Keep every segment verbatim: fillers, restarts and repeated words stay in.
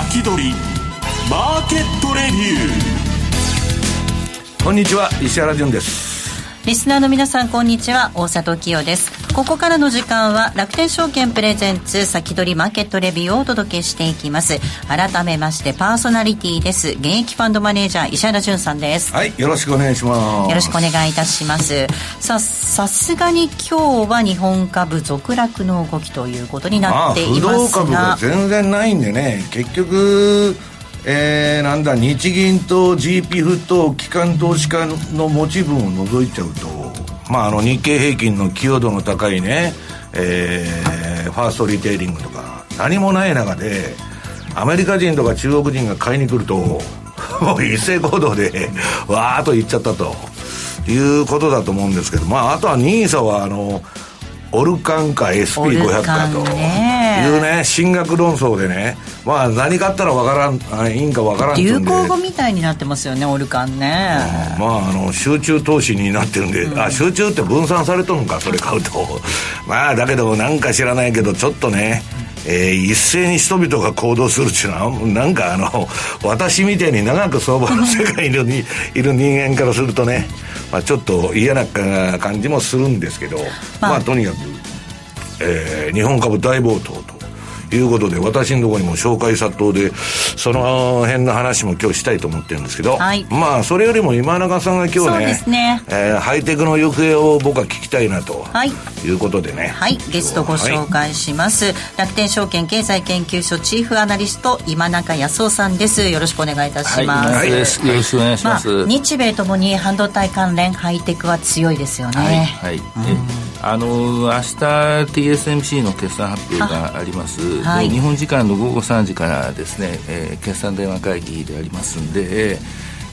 先取りマーケットレビュー。こんにちは、石原潤です。リスナーの皆さん、こんにちは、大里清です。ここからの時間は楽天証券プレゼンツ先取りマーケットレビューをお届けしていきます。改めましてパーソナリティです、現役ファンドマネージャー石原潤さんです。はい、よろしくお願いします。よろしくお願いいたします。ささすがに今日は日本株続落の動きということになっていますが、まあ、不動株が全然ないんでね、結局、えー、なんだ日銀と ジーピーアイエフ と機関投資家の持ち分を除いちゃうと、まあ、あの日経平均の寄与度の高いね、えー、ファーストリテイリングとか何もない中でアメリカ人とか中国人が買いに来るともう一斉行動でわーっといっちゃったということだと思うんですけど、まあ、あとはニーサはあのオルカンか エスピーごひゃく かというね、進学論争でね、まあ、何買ったらわからんいいんかわからんという流行語みたいになってますよね、オルカンね、うん、まあ、あの集中投資になってるんで、うん、あ集中って分散されとるんか、それ買うとまあだけどなんか知らないけどちょっとね、えー、一斉に人々が行動するっていうのはなんかあの私みたいに長く相場の世界にいる人間からするとね、まあ、ちょっと嫌な感じもするんですけど、まあ、まあとにかく、えー、日本株大暴騰ということで、私のところにも紹介殺到でその辺の話も今日したいと思ってるんですけど、はい、まあそれよりも今永さんが今日 ね, ですね、えー、ハイテクの行方を僕は聞きたいなと、はい、いうことでね、はい、ゲストご紹介します、はい、楽天証券経済研究所チーフアナリスト今永康雄さんです。よろしくお願いいたします。はい、よろしくお願いします。まあ、日米ともに半導体関連ハイテクは強いですよね。はい、はい、うん、あの明日 ティーエスエムシー の決算発表があります。はい、日本時間のごごさんじからですね、えー、決算電話会議でありますんで、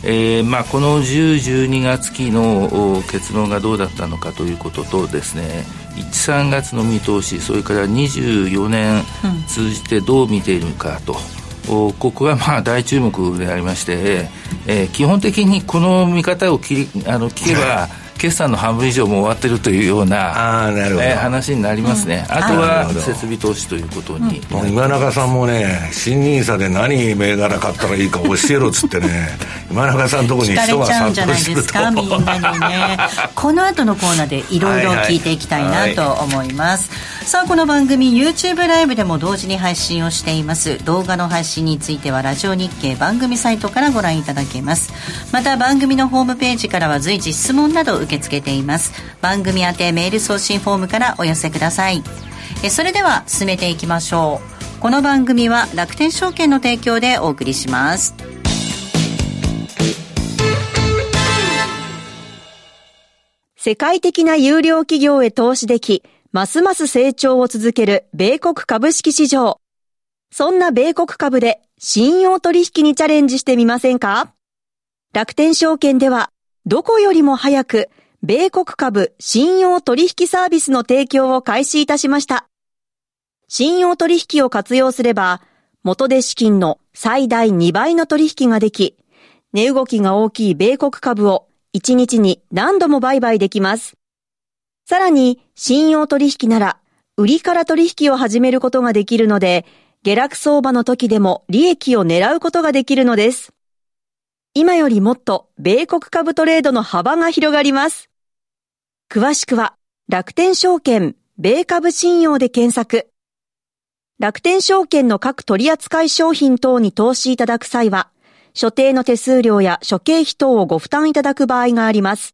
えーまあ、このじゅう、じゅうにがつ期の結論がどうだったのかということとですね、いち、さんがつの見通し、それからにじゅうよねん通じてどう見ているかと、ここはまあ大注目でありまして、えー、基本的にこの見方をきあの聞けば決算の半分以上も終わってるというような、あ、なるほど、えー、話になりますね。うん、あとは設備投資ということに、うん、もう今永さんもね、新ニーサで何銘柄買ったらいいか教えろっつってね今永さんのとこに人が殺到すると聞かれちゃうんじゃないですかみんなにねこの後のコーナーでいろいろ聞いていきたいなと思います。はいはいはい、さあこの番組 YouTube ライブでも同時に配信をしています。動画の配信についてはラジオ日経番組サイトからご覧いただけます。また番組のホームページからは随時質問など受け付けています。番組宛てメール送信フォームからお寄せください。えそれでは進めていきましょう。この番組は楽天証券の提供でお送りします。世界的な優良企業へ投資でき、ますます成長を続ける米国株式市場。そんな米国株で信用取引にチャレンジしてみませんか？楽天証券ではどこよりも早く米国株信用取引サービスの提供を開始いたしました。信用取引を活用すれば、元手資金の最大にばいの取引ができ、値動きが大きい米国株をいちにちに何度も売買できます。さらに信用取引なら売りから取引を始めることができるので、下落相場の時でも利益を狙うことができるのです。今よりもっと米国株トレードの幅が広がります。詳しくは楽天証券米株信用で検索。楽天証券の各取扱い商品等に投資いただく際は、所定の手数料や諸経費等をご負担いただく場合があります。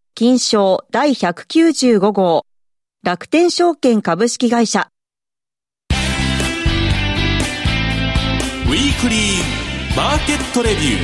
金商だいひゃくきゅうじゅうごごう楽天証券株式会社ウィークリーマーケットレビュー。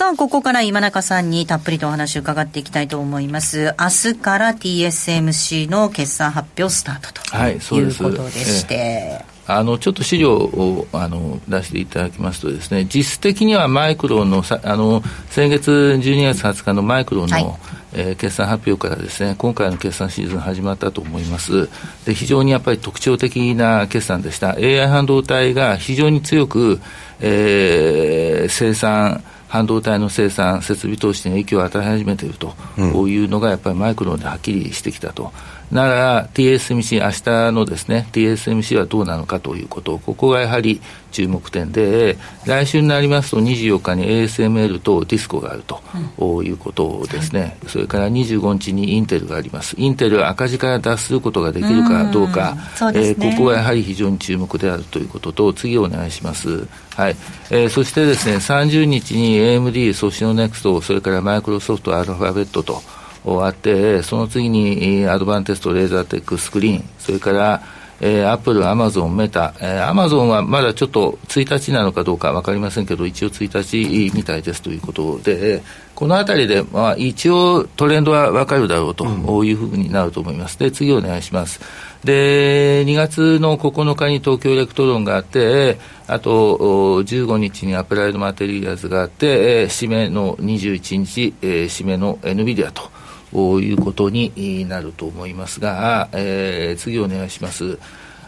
さあここから今中さんにたっぷりとお話を伺っていきたいと思います。明日から ティーエスエムシー の決算発表スタートと、はい、そうです、いうことでして、えーあのちょっと資料をあの出していただきますとですね、実質的にはマイクロの、あの先月じゅうにがつはつかのマイクロの、はいえー、決算発表からですね、今回の決算シーズン始まったと思います。で、非常にやっぱり特徴的な決算でした。 エーアイ 半導体が非常に強く、えー、生産半導体の生産設備投資に影響を与え始めていると、うん、こういうのがやっぱりマイクロンではっきりしてきたと。なら ティーエスエムシー 明日のですね ティーエスエムシー はどうなのかということ、ここがやはり注目点で、来週になりますとにじゅうよっかに エーエスエムエル とディスコがあると、うん、いうことですね、はい、それからにじゅうごにちにインテルがあります。インテル赤字から脱することができるかどうか、う、ねえー、ここがやはり非常に注目であるということと、次お願いします。はいえー、そしてですねさんじゅうにちに エーエムディー、ソシノネクスト、それからマイクロソフト、アルファベットとあって、その次にアドバンテスト、レーザーテック、スクリーン、それからえー、アップル、アマゾン、メタ、えー、アマゾンはまだちょっとついたちなのかどうか分かりませんけど、一応ついたちみたいですということで、このあたりで、まあ、一応トレンドは分かるだろうと、うん、いうふうになると思います。で、次お願いします。で、にがつのここのかに東京エレクトロンがあって、あとじゅうごにちにアプライドマテリアルズがあって、えー、締めのにじゅういちにち、えー、締めの NVIDIA とこういうことになると思いますが、えー、次お願いします。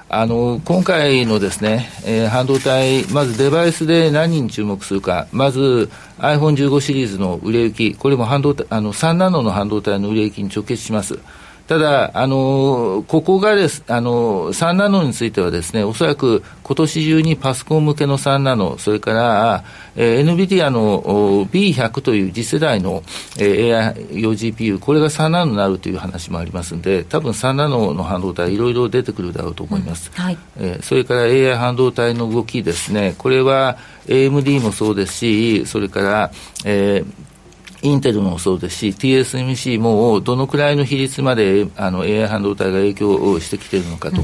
あの今回のですね、えー、半導体、まずデバイスで何に注目するか、まず アイフォンじゅうご シリーズの売れ行き、これも半導体、あのさんナノの半導体の売れ行きに直結します。ただ、あのここがです、あのさんナノについてはですね、おそらく今年中にパソコン向けのさんナノ、それから、えー、NVIDIA の ビーひゃく という次世代の、えー、エーアイ 用 ジーピーユー、 これがさんナノになるという話もありますので、多分さんナノの半導体いろいろ出てくるだろうと思います、うんはいえー、それから エーアイ 半導体の動きですね、これは エーエムディー もそうですし、それから、えーインテルもそうですし、 ティーエスエムシー もどのくらいの比率まであの エーアイ 半導体が影響をしてきているのかと、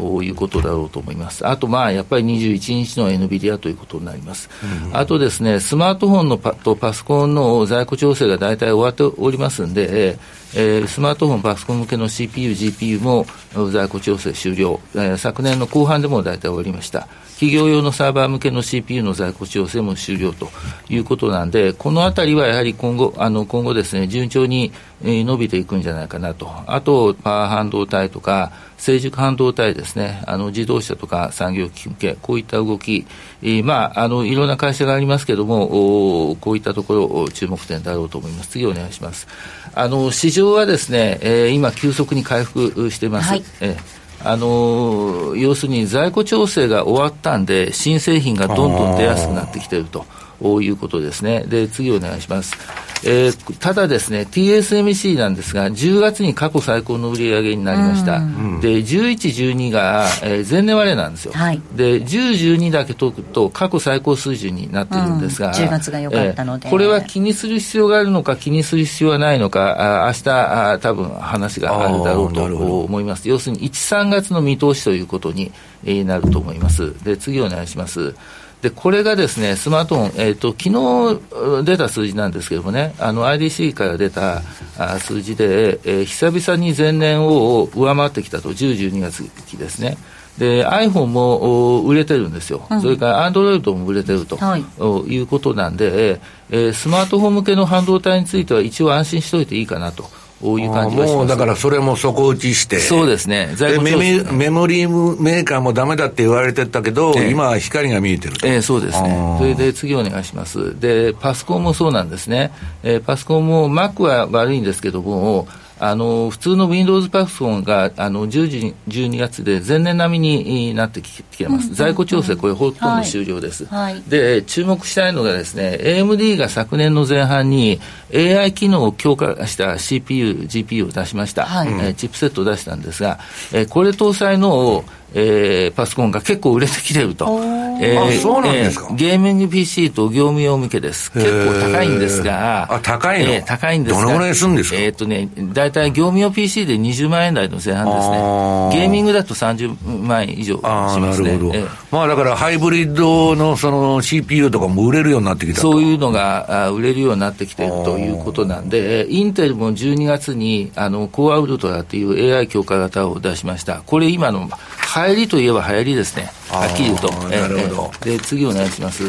うん、いうことだろうと思います。あと、まあやっぱりにじゅういちにちの NVIDIA ということになります、うん、あとですね、スマートフォンのパとパソコンの在庫調整が大体終わっておりますので、えー、スマートフォン、パソコン向けの シーピーユー、ジーピーユー も在庫調整終了、えー、昨年の後半でも大体終わりました。企業用のサーバー向けの シーピーユー の在庫調整も終了ということなんで、このあたりはやはり今後、あの今後ですね、順調に伸びていくんじゃないかなと。あと、パワー半導体とか成熟半導体ですね、あの自動車とか産業機器向け、こういった動き、えー、まああのいろんな会社がありますけども、こういったところ注目点だろうと思います。次お願いします。あの市場はですね、えー、今急速に回復しています、はいえーあの要するに在庫調整が終わったんで、新製品がどんどん出やすくなってきているということですね。で、次お願いします。えー、ただですね、 ティーエスエムシー なんですが、じゅうがつに過去最高の売り上げになりました、うん、でじゅういち、じゅうにが、えー、前年割れなんですよ、はい、でじゅう、じゅうにだけ解くと過去最高水準になっているんですが、うん、じゅうがつが良かったので、えー、これは気にする必要があるのか気にする必要はないのか、あ明日あ多分話があるだろうと思います。要するにいち、さんがつの見通しということになると思います。で、次お願いします。で、これがですね、スマートフォン、えーと、昨日出た数字なんですけどもね、あの アイディーシー から出た数字で、えー、久々に前年を上回ってきたと、じゅう、じゅうにがつ期ですね。で、 iPhone も売れてるんですよ、うん、それから Android も売れてると、はい、いうことなんで、えー、スマートフォン向けの半導体については一応安心しておいていいかなという感じがします。もうだからそれも底打ちして、そうですね、在庫調整でメ、メモリーメーカーもダメだって言われてたけど、えー、今は光が見えてる、えー、そうですね。それで次お願いします。で、パソコンもそうなんですね、えー、パソコンも Mac は悪いんですけども、あの普通の Windows パソコンがあのじゅう、じゅうにがつで前年並みになってきています、うん、在庫調整、これほとんど終了です、はいはい、で、注目したいのがですね、 エーエムディー が昨年の前半に エーアイ 機能を強化した シーピーユー、ジーピーユー を出しました、はいえー、チップセットを出したんですが、えー、これ搭載の、えー、パソコンが結構売れてきているとえー、あ、そうなんですか、えー、ゲーミング ピーシー と業務用向けです。結構高いんですが、あ、高いの、えー、高いんですが、どのぐらいするんですか。えーっとね、だいたい業務用 ピーシー でにじゅうまんえん台の前半ですね。ゲーミングだとさんじゅうまんえん以上しますね。あ、なるほど、えー、まあだからハイブリッドのその シーピーユー とかも売れるようになってきた。そういうのが売れるようになってきているということなんで、インテルもじゅうにがつにあのコアウルトラという エーアイ 強化型を出しました。これ今の流行りといえば流行りですね。はっきり言うと。なるほど。で、次お願いします。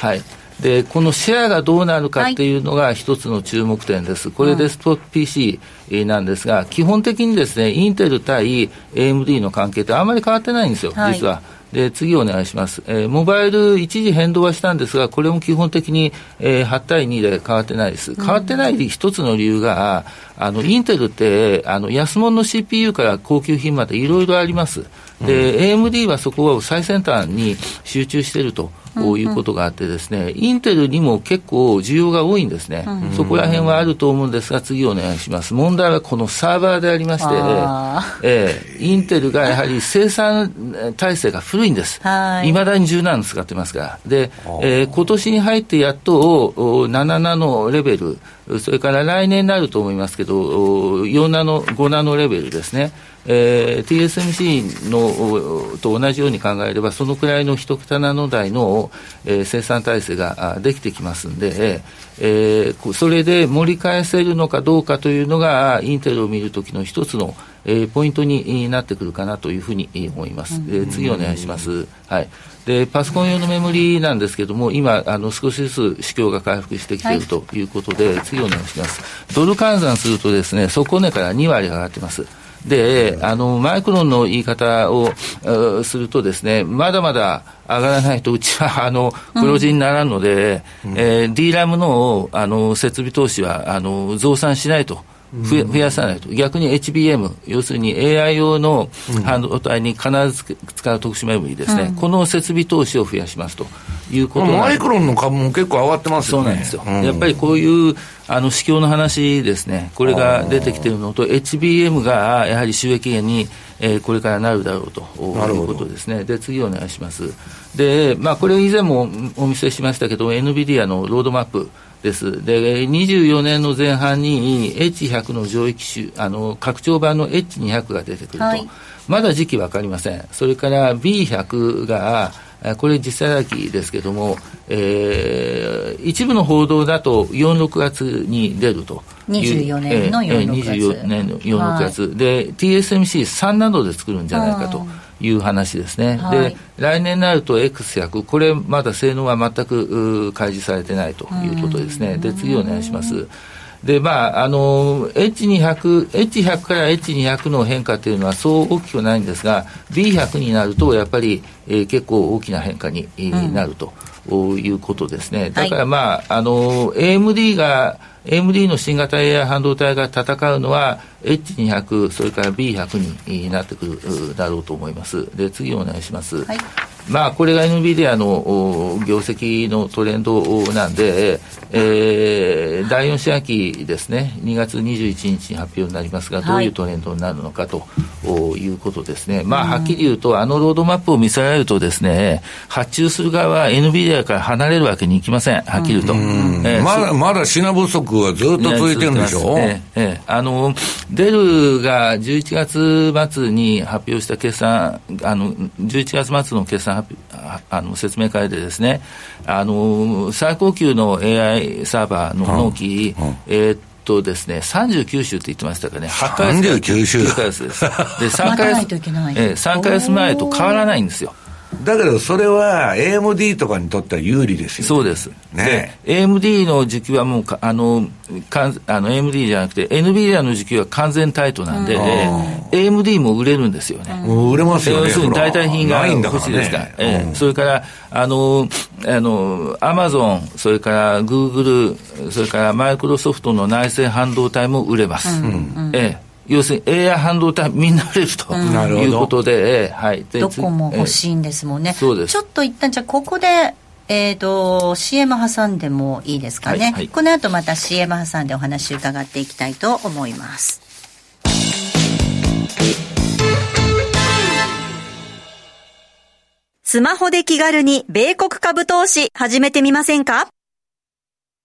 はい。で、このシェアがどうなるかっていうのが一つの注目点です。これデスクトップ ピーシー なんですが、基本的にですね、インテル対 エーエムディー の関係ってあんまり変わってないんですよ、はい、実は。で、次お願いします、えー、モバイル一時変動はしたんですが、これも基本的に、えー、はちたいにで変わってないです。変わってない一つの理由が、あのインテルってあの安物の シーピーユー から高級品までいろいろあります。で、うん、エーエムディー はそこを最先端に集中しているということがあってですね、うんうん、インテルにも結構需要が多いんですね、うん、そこら辺はあると思うんですが、次お願いします。問題はこのサーバーでありまして、えー、インテルがやはり生産体制が古いんです。いまだにじゅう何使ってますから。で、えー、今年に入ってやっとななナノレベル、それから来年になると思いますけど、よんナノ、ごナノレベルですね、えー、ティーエスエムシー のと同じように考えれば、そのくらいの一桁ナノ台の、えー、生産体制ができてきますんで、えー、それで盛り返せるのかどうかというのが、インテルを見るときの一つの、えー、ポイントになってくるかなというふうに思います、うん、えー、次お願いします、はい、でパソコン用のメモリーなんですけども、今あの少しずつ市況が回復してきているということで、はい、次お願いします。ドル換算するとですね、底値からにわり上がってます。で、あのマイクロンの言い方をするとですね、まだまだ上がらないとうちはあの黒字にならんので、うん、えー、D ラム の, あの設備投資はあの増産しないと、増 や, 増やさないと。逆に エイチビーエム、要するに エーアイ 用の半導体に必ず使う特殊メモリーですね、うん、この設備投資を増やしますということ。マイクロンの株も結構上がってますよね。そうなんですよ、うん、やっぱりこういうあの市況の話ですね、これが出てきているのと エイチビーエム がやはり収益源に、えー、これからなるだろうということですね。で、次お願いします。で、まあ、これ以前もお見せしましたけど エヌビディア のロードマップです。で、にじゅうよねんの前半に エイチひゃく の上位機種、あの拡張版の エイチにひゃく が出てくると、はい、まだ時期分かりません。それから ビーひゃく がこれ実際機ですけども、えー、一部の報道だとよんろくがつに出るとにじゅうよねんのよんろくがつ、えー、にじゅうよねんのよんろくがつ、はい、で ティーエスエムシースリー などで作るんじゃないかという話ですね、はい、で来年になると エックスひゃく、 これまだ性能は全く開示されてないということですね。で、次お願いします。で、まあ、あの エイチにひゃく、エイチひゃく から エイチにひゃく の変化というのはそう大きくないんですが、 ビーひゃく になるとやっぱり、えー、結構大きな変化になるということですね、うん、だから、まあ、あの エーエムディー が エーエムディー の新型 エーアイ 半導体が戦うのは エイチにひゃく、 それから ビーひゃく になってくるだろうと思います。で、次お願いします、はい、まあ、これが NVIDIA の業績のトレンドなんで、えー、だいよん四半期ですね、にがつにじゅういちにちに発表になりますが、どういうトレンドになるのかということですね、はい、まあ、はっきり言うとあのロードマップを見せられるとですね、発注する側は エヌビディア から離れるわけにいきません。はっきり言うと、うん、えー、まだまだ品不足はずっと続いてるんでしょ。えーえー、あのデルがじゅういちがつ末に発表した決算、あのじゅういちがつ末の決算あの説明会でですね、あの最高級の エーアイ サーバーの納期、うんうん、えーっとですね、さんじゅうきゅうしゅうって言ってましたかね。はちかげつきゅうかげつです。で、さんかげつまえと変わらないんですよ。だけどそれは エーエムディー とかにとっては有利ですよね。そうです、ね、で エーエムディー の需給はもうかあのかあの エーエムディー じゃなくて エヌビディア の需給は完全タイトなんで、うん、えー、エーエムディー も売れるんですよね、うん、売れますよね。要するに代替品が欲しいですから、ないんだからね、うん、えー、それからあのあの Amazon、 それから Google、 それから Microsoft の内製半導体も売れます、うんうん、えー、要するに エーアイ 半導体みんな売れると、うん、いうことで、はい、でどこも欲しいんですもんね、えー、そうです。ちょっと一旦じゃあここで、えー、と シーエム 挟んでもいいですかね、はいはい、この後また シーエム 挟んでお話伺っていきたいと思います。スマホで気軽に米国株投資始めてみませんか？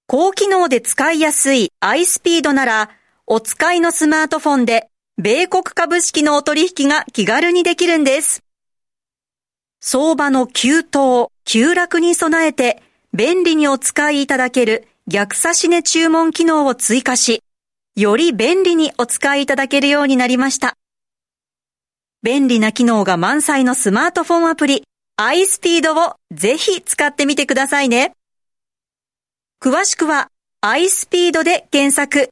高機能で使いやすい iSpeed なら、お使いのスマートフォンで米国株式のお取引が気軽にできるんです。相場の急騰、急落に備えて便利にお使いいただける逆差し値注文機能を追加し、より便利にお使いいただけるようになりました。便利な機能が満載のスマートフォンアプリ、iSpeed をぜひ使ってみてくださいね。詳しくは iSpeed で検索。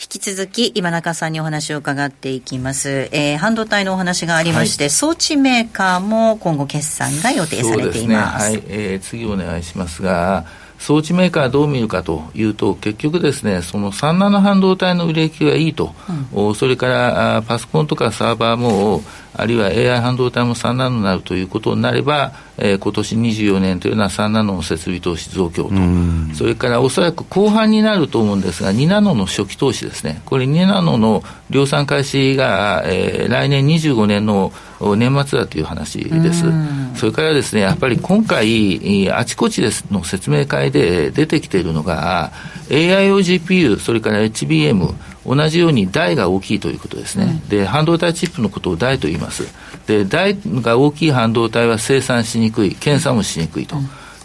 引き続き今中さんにお話を伺っていきます、えー、半導体のお話がありまして、はい、装置メーカーも今後決算が予定されています。そうですね、はい、えー、次お願いしますが、装置メーカーはどう見るかというと、結局ですね、そのさんナノ半導体の売れ行きがいいと、うん、それからパソコンとかサーバーも、あるいは エーアイ 半導体もさんナノになるということになれば、えー、今年にじゅうよねんというのはさんナノの設備投資増強と、それからおそらく後半になると思うんですが、にナノの初期投資ですね。これにナノの量産開始が、えー、来年にじゅうごねんの年末だという話です。それからですね、やっぱり今回あちこちですの説明会で出てきているのが エーアイ 用 ジーピーユー、 それから エイチビーエム、 同じように台が大きいということですね。で、半導体チップのことを台と言います。で、台が大きい半導体は生産しにくい、検査もしにくいと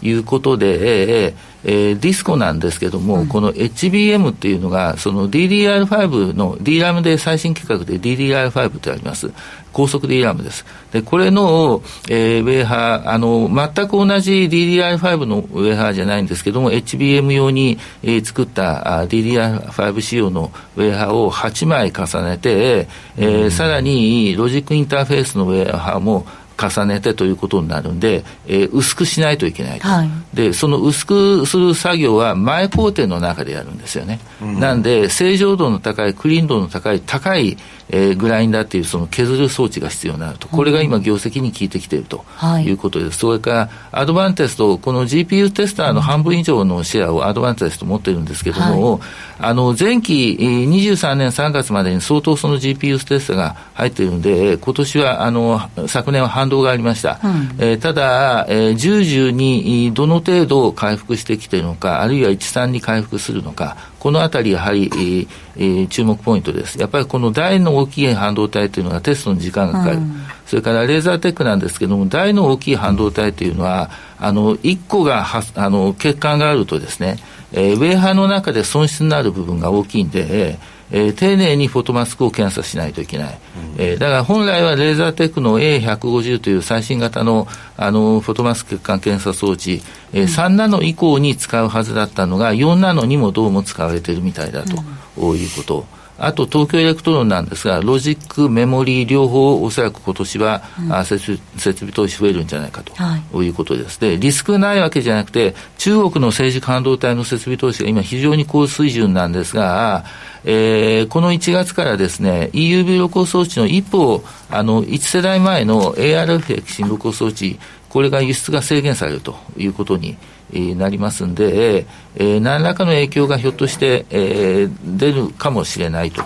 いうことで、えーえー、ディスコなんですけども、うん、この エイチビーエム っていうのがその ディーディーアールファイブ の ディーラム で最新規格で ディーディーアールファイブ ってあります。高速 ディーラム です。で、これの、えー、ウェーハー、あの全く同じ ディーディーアールファイブ のウェーハーじゃないんですけども、 エイチビーエム 用に、えー、作った ディーディーアールファイブ 仕様のウェーハーをはちまい重ねて、えー、さらにロジックインターフェースのウェーハーも重ねてということになるんで、えー、薄くしないといけないと、はい、で、その薄くする作業は前工程の中でやるんですよね、うん、なんで正常度の高い、クリーン度の高い高い、えー、グラインダーっていうその削る装置が必要になると、これが今業績に効いてきているということです、はい、それからアドバンテスト、この ジーピーユー テスターの半分以上のシェアをアドバンテスト持っているんですけども、はい、あの前期にじゅうさんねんさんがつまでに相当その ジーピーユー テスターが入っているので、今年はあの昨年は半導体がありました、うん、えー、ただ、えー、じゅうじゅうにどの程度回復してきているのか、あるいはじゅうさんに回復するのか、このあたりやはり、えー、注目ポイントです。やっぱりこの台の大きい半導体というのはテストに時間がかかる、うん、それからレーザーテックなんですけども、台の大きい半導体というのはあのいっこがはあの欠陥があるとですね、えー、ウェーハーの中で損失になる部分が大きいんで、えーえー、丁寧にフォトマスクを検査しないといけない、うん、えー、だから本来はレーザーテックの エーひゃくごじゅう という最新型の、あのフォトマスク血管検査装置、えー、さんナノ以降に使うはずだったのがよんナノにもどうも使われているみたいだと、うん、いうこと。あと東京エレクトロンなんですが、ロジック、メモリー両方おそらく今年は、うん、設備投資増えるんじゃないかと、はい、いうことです。で、リスクないわけじゃなくて、中国の政治半導体の設備投資が今非常に高水準なんですが、えー、このいちがつからですね、 イーユーブイ 露光装置の一歩、あのいち世代前の エーアールエフ 液晶露光装置、これが輸出が制限されるということになりますんで、えー、何らかの影響がひょっとして、えー、出るかもしれないと、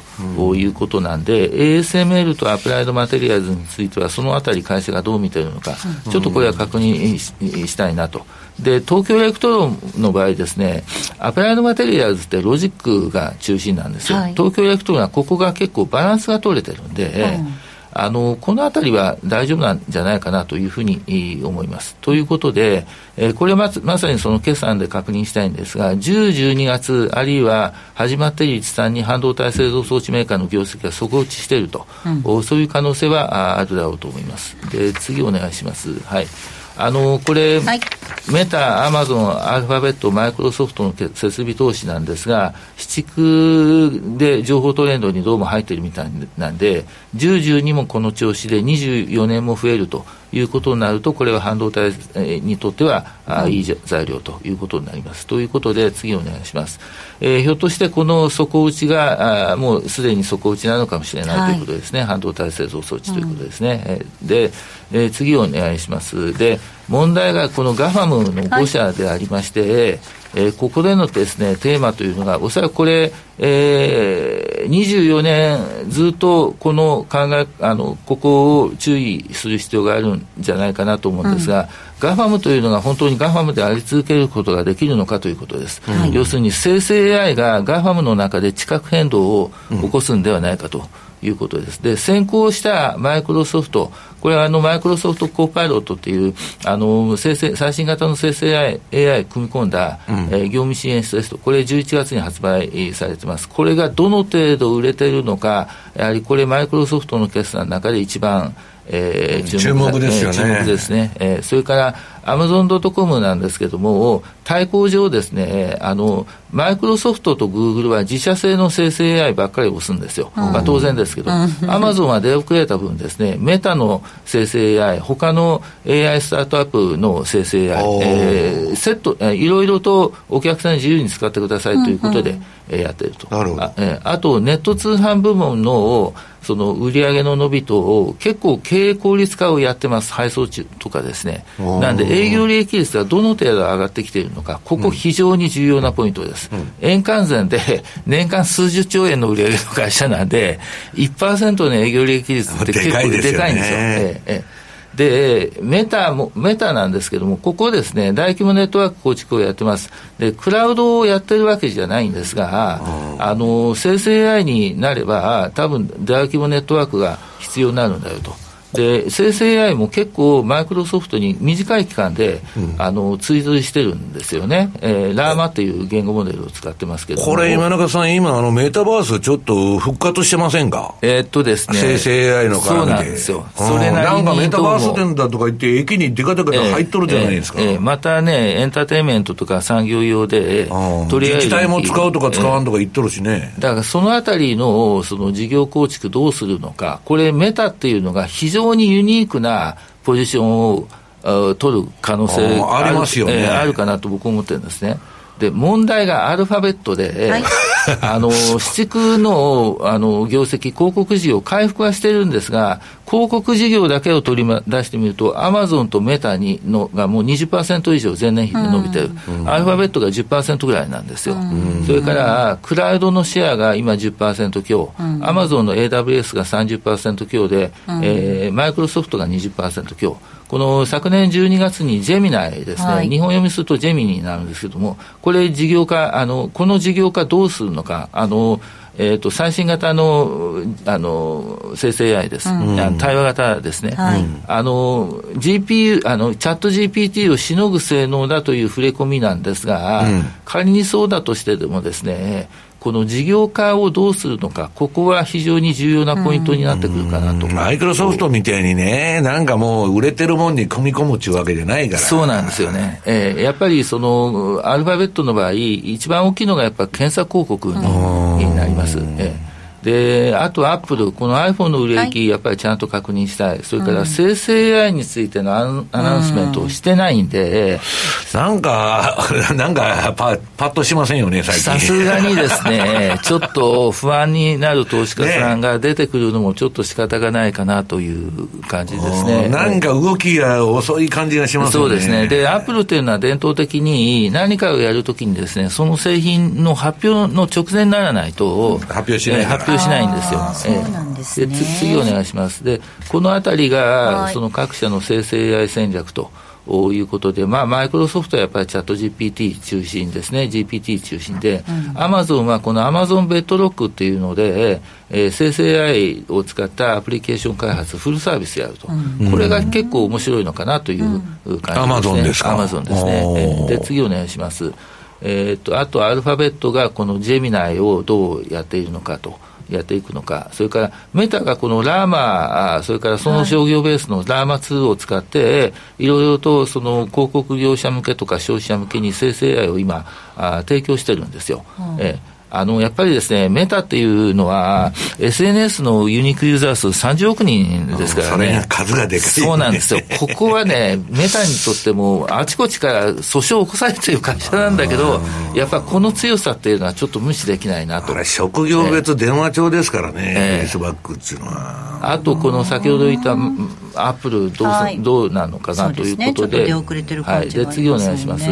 うん、いうことなんで、 エーエスエムエル とアプライドマテリアルズについてはそのあたり会社がどう見ているのか、うん、ちょっとこれは確認 し, したいなと。で、東京エレクトロンの場合ですね、アプライドマテリアルズってロジックが中心なんですよ、はい、東京エレクトロンはここが結構バランスが取れてるんで、うん、あのこのあたりは大丈夫なんじゃないかなというふうに思います。ということで、えー、これは ま, まさにその決算で確認したいんですが、じゅう、じゅうにがつあるいは始まっている一端に半導体製造装置メーカーの業績が底落ちしていると、うん、そういう可能性はあるだろうと思います。で、次お願いします。はい、あのこれ、はい、メタ、アマゾン、アルファベット、マイクロソフトの設備投資なんですが、しちくで情報トレンドにどうも入っているみたいなんで、じゅう、じゅうにもこの調子でにじゅうよねんも増えるということになると、これは半導体にとっては、うん、いい材料ということになります。ということで次お願いします。えー、ひょっとしてこの底打ちがもうすでに底打ちなのかもしれない、はい、ということですね。半導体製造装置ということですね、うん、で、えー、次お願いします。で、問題がこのガファムのご社でありまして、はい、えー、ここでのですね、テーマというのが、おそらくこれ、えー、にじゅうよねんずっとこの考え、あの、ここを注意する必要があるんじゃないかなと思うんですが、うん、ガファムというのが本当にガファムであり続けることができるのかということです、うん、要するに生成 エーアイ がガファムの中で地殻変動を起こすんではないかということです。で、先行したマイクロソフト、これはあのマイクロソフトコーパイロットというあの生成最新型の生成 エーアイ, エーアイ 組み込んだ、うん、えー、業務支援テスト、これじゅういちがつに発売されてます。これがどの程度売れているのか、やはりこれマイクロソフトの決算の中で一番、えー、注目ですよね、えー、注目ですね、えー、それからアマゾン .com なんですけども、対抗上ですね、あのマイクロソフトとグーグルは自社製の生成 エーアイ ばっかり押すんですよ、うん、まあ、当然ですけど、うん、アマゾンは出遅れた分ですね、メタの生成 エーアイ、他の エーアイ スタートアップの生成 エーアイ、えー、セット、いろいろとお客さんに自由に使ってくださいということで、うんうん、えー、やってると。なるほど。あ、えー、あとネット通販部門のその売り上げの伸び等を結構経営効率化をやってます。配送中とかですね、なんで営業利益率がどの程度上がってきているのか、ここ非常に重要なポイントです、うんうん、円換算で年間数十兆円の売り上げの会社なんで いちパーセント の営業利益率って結構でかいんですよ、ええええ、でメタも、メタなんですけども、ここですね、大規模ネットワーク構築をやってます。でクラウドをやってるわけじゃないんですが、うん、あの生成 エーアイ になれば多分大規模ネットワークが必要になるんだよと。で生成 エーアイ も結構マイクロソフトに短い期間で、うん、あの追随してるんですよね、えー、ラーマという言語モデルを使ってますけども、これ今中さん、今あのメタバースちょっと復活してませんか。えー、っとですね、生成 エーアイ の絡みで、そうなんですよ、それなりになんかメタバース店だとか言って駅にデカデカで入っとるじゃないですか、えーえーえー、またねエンターテインメントとか産業用で取り上げる自治体も使うとか使わんとか言っとるしね、えー、だからそのあたりのその事業構築どうするのか、これメタっていうのが非常に非常にユニークなポジションを取る可能性が あ, ありますよね、えー、あるかなと僕は思ってるんですね。で問題がアルファベットで、はい、あの市区 の, あの業績、広告事業回復はしてるんですが、広告事業だけを取り出してみるとアマゾンとメタにのがもう にじゅっパーセント 以上前年比で伸びてる、アルファベットが じゅっパーセント ぐらいなんですよ。それからクラウドのシェアが今 じゅっパーセント 強、アマゾンの エーダブリューエス が さんじゅっパーセント 強で、えー、マイクロソフトが にじゅっパーセント 強。この昨年じゅうにがつにジェミナイですね、はい、日本読みするとジェミニーなんですけども、これ事業化、あのこの事業化どうするのか、あのえー、と最新型 の, あの生成 エーアイ です、うん、対話型ですね、はい、あの ジーピーユー あのチャット ジーピーティー をしのぐ性能だという触れ込みなんですが、うん、仮にそうだとしてでもですね、この事業化をどうするのか、ここは非常に重要なポイントになってくるかなと。マイクロソフトみたいにね、なんかもう売れてるもんに組み込むっていうわけじゃないから。そうなんですよね、えー、やっぱりそのアルファベットの場合一番大きいのがやっぱ検索広告 に, になります、えー、であとアップル、この iPhone の売れ行きやっぱりちゃんと確認したい、それから生成 エーアイ についてのアナウンスメントをしてないんで、なんか、なんかパ、パッとしませんよね、最近。さすがにですね、ちょっと不安になる投資家さんが出てくるのもちょっと仕方がないかなという感じですね。なんか動きが遅い感じがしますね。そうですね。で、アップルというのは伝統的に何かをやるときにですね、その製品の発表の直前にならないと、発表しない、えー、発表しないんですよ。そうなんですね。で、次お願いします。で、このあたりが、はい、その各社の生成 エーアイ 戦略ということで、まあ、マイクロソフトはやっぱりチャット ジーピーティー 中心ですね、ジーピーティー 中心で、うん、アマゾンはこのアマゾンベッドロックっていうので、えー、生成 エーアイ を使ったアプリケーション開発、フルサービスやると、うん、これが結構面白いのかなという感じですね。アマゾンですね。で、次お願いします。えー、とあとアルファベットがこのジェミナイをどうやっているのかとやっていくのか、それからメタがこのラーマ、それからその商業ベースのラーマツールを使って、はい、いろいろとその広告業者向けとか消費者向けに生成 エーアイ を今あ提供してるんですよ、うんえーあのやっぱりですね、メタっていうのは、うん、エスエヌエス のユニークユーザー数さんじゅうおくにんですからね。それが数がでかい、ね。そうなんですよ。ここはね、メタにとってもあちこちから訴訟を起こされている会社なんだけど、やっぱこの強さっていうのはちょっと無視できないなと。あれ職業別電話帳ですからね、フェイスバックっていうのは。あとこの先ほど言ったアップルどう、はい、どうなのかなということで。そうですね、ちょっと出遅れてる感じがありますね。はい、で次お願いします。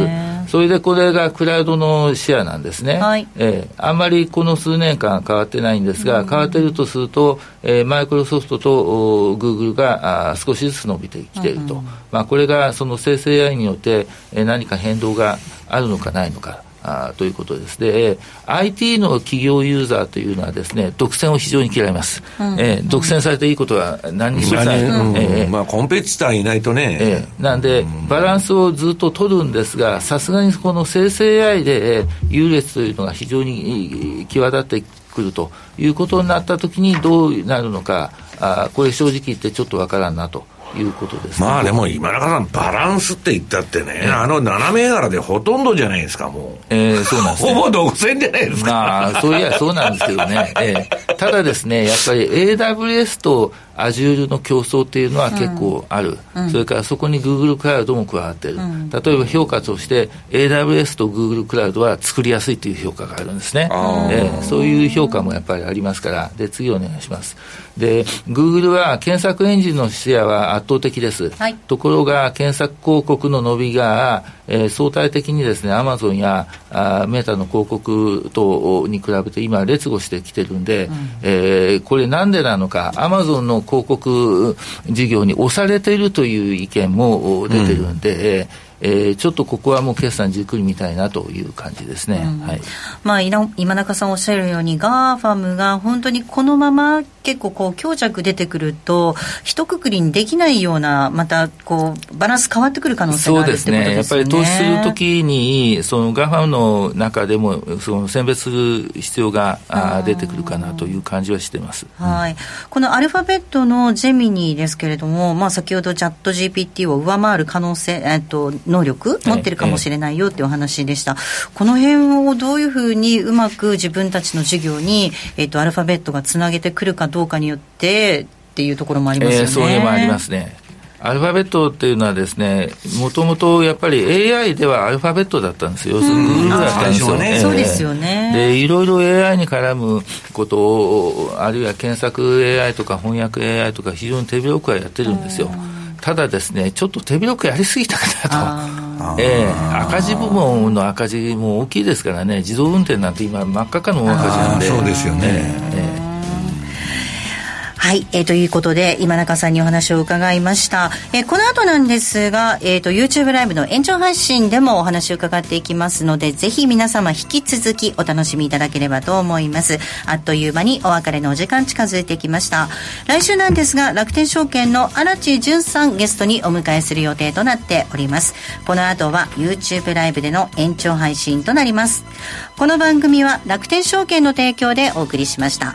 それでこれがクラウドのシェアなんですね、はいえー、あんまりこの数年間変わってないんですが、うん、変わっているとするとマイクロソフトとグーグルが少しずつ伸びてきていると、うんまあ、これがその生成 エーアイ によって何か変動があるのかないのかあということです。で アイティー の企業ユーザーというのはですね、独占を非常に嫌います、うんえー、独占されていいことは何にもない、うんえーまあ、コンペティターいないとね、えー、なんでバランスをずっと取るんですが、さすがにこの生成 エーアイ で優劣というのが非常に際立ってくるということになったときにどうなるのか、あこれ正直言ってちょっとわからんなということですね。まあでも今中さんバランスって言ったってね、えー、あのなな銘柄でほとんどじゃないですかもう、えー、そうなんですね、ほぼ独占じゃないですか。まあそういやそうなんですけどね、えー、ただですね、やっぱり エーダブリューエス と Azure の競争っていうのは結構ある、うん、それからそこに Google クラウドも加わっている、うん、例えば評価として エーダブリューエス と Google クラウドは作りやすいという評価があるんですね、えー、そういう評価もやっぱりありますから。で次お願いします。で Google は検索エンジンのシェアは圧倒的です、はい、ところが検索広告の伸びが、えー、相対的にですね Amazon やあメタの広告等に比べて今劣後してきてるんで、うんえー、これなんでなのか Amazon の広告事業に押されているという意見も出てるんで、うんえー、ちょっとここはもう決算じっくり見たいなという感じですね、うんはいまあ、今中さんおっしゃるようにガーファムが本当にこのまま結構こう強弱出てくると一括りにできないような、またこうバランス変わってくる可能性があるってことですね。そうですね、やっぱり投資するときにそのガーファムの中でもその選別する必要が出てくるかなという感じはしてます、うんはい、このアルファベットのジェミニですけれども、まあ、先ほどチャット ジーピーティー を上回る可能性、えっと能力持ってるかもしれないよっていうお話でした、ええ、この辺をどういうふうにうまく自分たちの事業に、えーと、アルファベットがつなげてくるかどうかによってっていうところもありますよね、えー、そういうのもありますね。アルファベットっていうのはですね、もともとやっぱり エーアイ ではアルファベットだったんですよ。うん、だったんですよね。そうですよね。で、いろいろ エーアイ に絡むことを、あるいは検索 エーアイ とか翻訳 エーアイ とか非常に手広くはやってるんですよ。ただですね、ちょっと手広くやりすぎたかなと、えー、赤字部門の赤字も大きいですからね、自動運転なんて今真っ赤かの大赤字なんで。そうですよね、えーえーはい、えー、ということで今中さんにお話を伺いました、えー、この後なんですが、えー、と YouTube ライブの延長配信でもお話を伺っていきますので、ぜひ皆様引き続きお楽しみいただければと思います。あっという間にお別れのお時間近づいてきました。来週なんですが、楽天証券の荒地潤さんゲストにお迎えする予定となっております。この後は YouTube ライブでの延長配信となります。この番組は楽天証券の提供でお送りしました。